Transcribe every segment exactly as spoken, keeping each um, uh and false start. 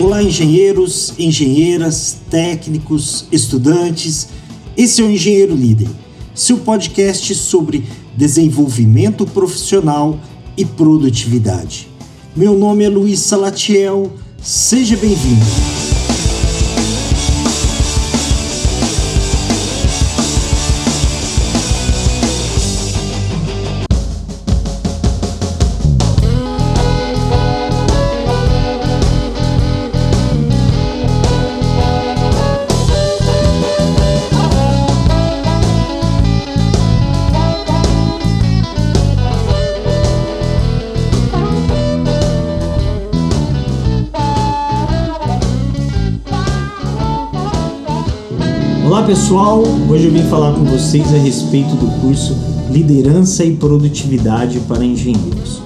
Olá, engenheiros, engenheiras, técnicos, estudantes. Esse é o Engenheiro Líder, seu podcast sobre desenvolvimento profissional e produtividade. Meu nome é Luiz Salatiel, seja bem-vindo. Olá pessoal, hoje eu vim falar com vocês a respeito do curso Liderança e Produtividade para Engenheiros.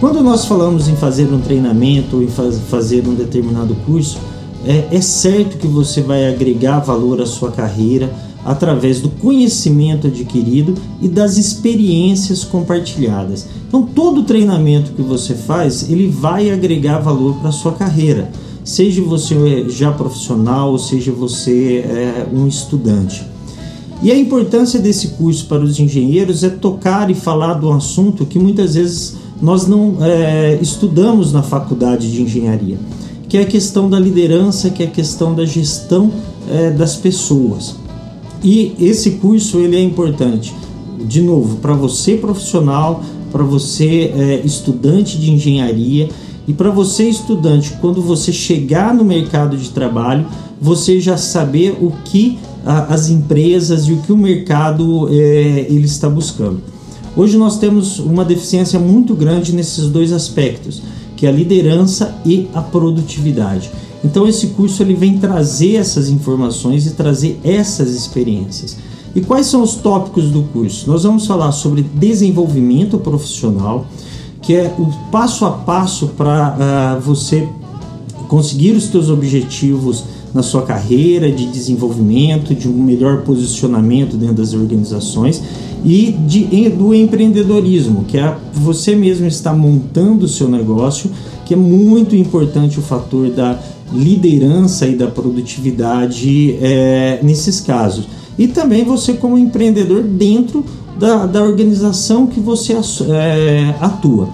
Quando nós falamos em fazer um treinamento ou em faz, fazer um determinado curso, é, é certo que você vai agregar valor à sua carreira através do conhecimento adquirido e das experiências compartilhadas. Então todo treinamento que você faz, ele vai agregar valor para a sua carreira. Seja você já profissional, seja você é, um estudante. E a importância desse curso para os engenheiros é tocar e falar de um assunto que muitas vezes nós não é, estudamos na faculdade de engenharia, que é a questão da liderança, que é a questão da gestão é, das pessoas. E esse curso ele é importante, de novo, para você profissional, para você é, estudante de engenharia. E para você estudante, quando você chegar no mercado de trabalho, você já saber o que as empresas e o que o mercado é, ele está buscando. Hoje nós temos uma deficiência muito grande nesses dois aspectos, que é a liderança e a produtividade. Então esse curso ele vem trazer essas informações e trazer essas experiências. E quais são os tópicos do curso? Nós vamos falar sobre desenvolvimento profissional, que é o passo a passo para uh, você conseguir os seus objetivos na sua carreira de desenvolvimento, de um melhor posicionamento dentro das organizações e de, do empreendedorismo, que é você mesmo estar montando o seu negócio, que é muito importante o fator da liderança e da produtividade é, nesses casos. E também você como empreendedor dentro Da, da organização que você é, atua.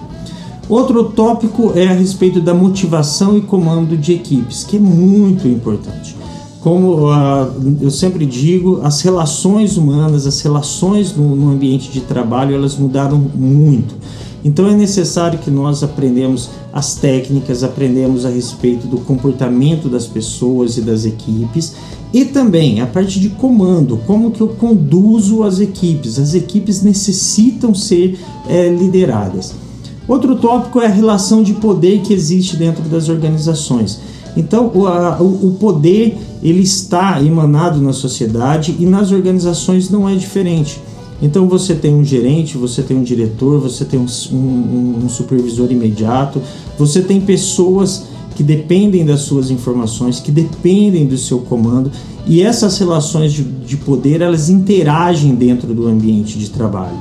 Outro tópico é a respeito da motivação e comando de equipes, que é muito importante. Como ah, eu sempre digo, as relações humanas, as relações no, no ambiente de trabalho, elas mudaram muito. Então é necessário que nós aprendemos as técnicas, aprendemos a respeito do comportamento das pessoas e das equipes e também a parte de comando, como que eu conduzo as equipes. As equipes necessitam ser é, lideradas. Outro tópico é a relação de poder que existe dentro das organizações. Então o, a, o poder ele está emanado na sociedade e nas organizações não é diferente. Então você tem um gerente, você tem um diretor, você tem um, um, um supervisor imediato, você tem pessoas que dependem das suas informações, que dependem do seu comando, e essas relações de, de poder, elas interagem dentro do ambiente de trabalho.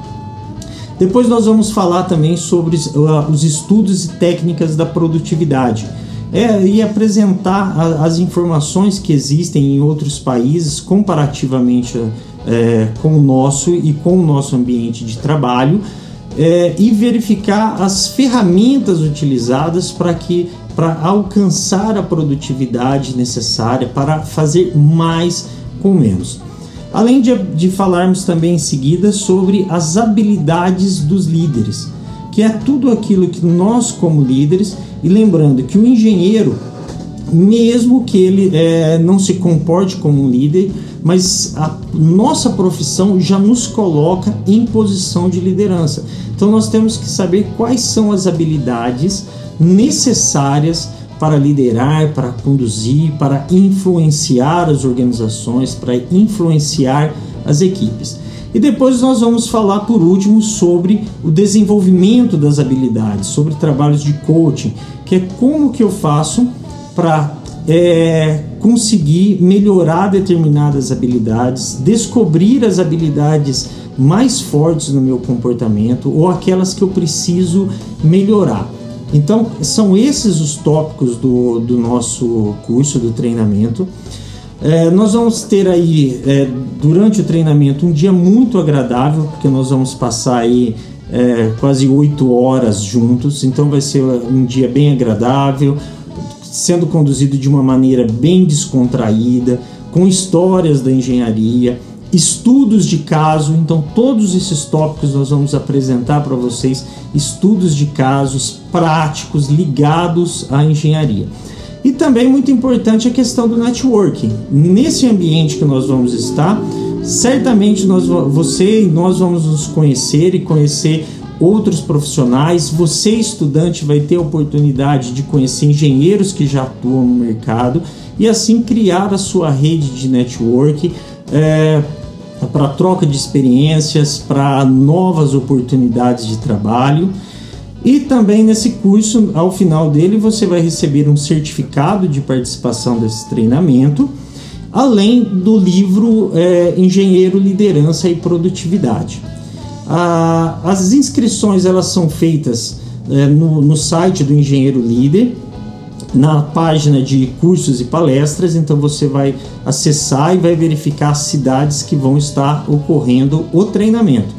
Depois nós vamos falar também sobre os estudos e técnicas da produtividade. É, e apresentar a, as informações que existem em outros países comparativamente é, com o nosso e com o nosso ambiente de trabalho é, e verificar as ferramentas utilizadas para que para alcançar a produtividade necessária para fazer mais com menos. Além de, de falarmos também em seguida sobre as habilidades dos líderes, que é tudo aquilo que nós como líderes, e lembrando que o engenheiro, mesmo que ele é, não se comporte como um líder, mas a nossa profissão já nos coloca em posição de liderança. Então nós temos que saber quais são as habilidades necessárias para liderar, para conduzir, para influenciar as organizações, para influenciar as equipes. E depois nós vamos falar, por último, sobre o desenvolvimento das habilidades, sobre trabalhos de coaching, que é como que eu faço para é, conseguir melhorar determinadas habilidades, descobrir as habilidades mais fortes no meu comportamento ou aquelas que eu preciso melhorar. Então, são esses os tópicos do, do nosso curso, do treinamento. É, nós vamos ter aí, é, durante o treinamento, um dia muito agradável, porque nós vamos passar aí é, quase oito horas juntos. Então, vai ser um dia bem agradável, sendo conduzido de uma maneira bem descontraída, com histórias da engenharia, estudos de caso. Então, todos esses tópicos nós vamos apresentar para vocês, estudos de casos práticos ligados à engenharia. E também muito importante a questão do networking. Nesse ambiente que nós vamos estar, certamente nós, você e nós vamos nos conhecer e conhecer outros profissionais. Você, estudante, vai ter a oportunidade de conhecer engenheiros que já atuam no mercado e assim criar a sua rede de networking, É, para troca de experiências, para novas oportunidades de trabalho. E também nesse curso, ao final dele, você vai receber um certificado de participação desse treinamento, além do livro é, Engenheiro, Liderança e Produtividade. A, as inscrições elas são feitas é, no, no site do Engenheiro Líder, na página de cursos e palestras. Então você vai acessar e vai verificar as cidades que vão estar ocorrendo o treinamento.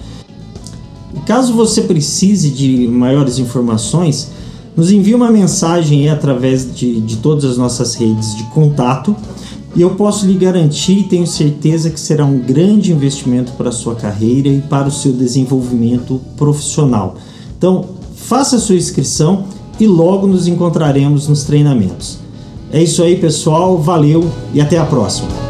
Caso você precise de maiores informações, nos envie uma mensagem através de, de todas as nossas redes de contato e eu posso lhe garantir, e tenho certeza, que será um grande investimento para a sua carreira e para o seu desenvolvimento profissional. Então faça a sua inscrição e logo nos encontraremos nos treinamentos. É isso aí, pessoal. Valeu e até a próxima!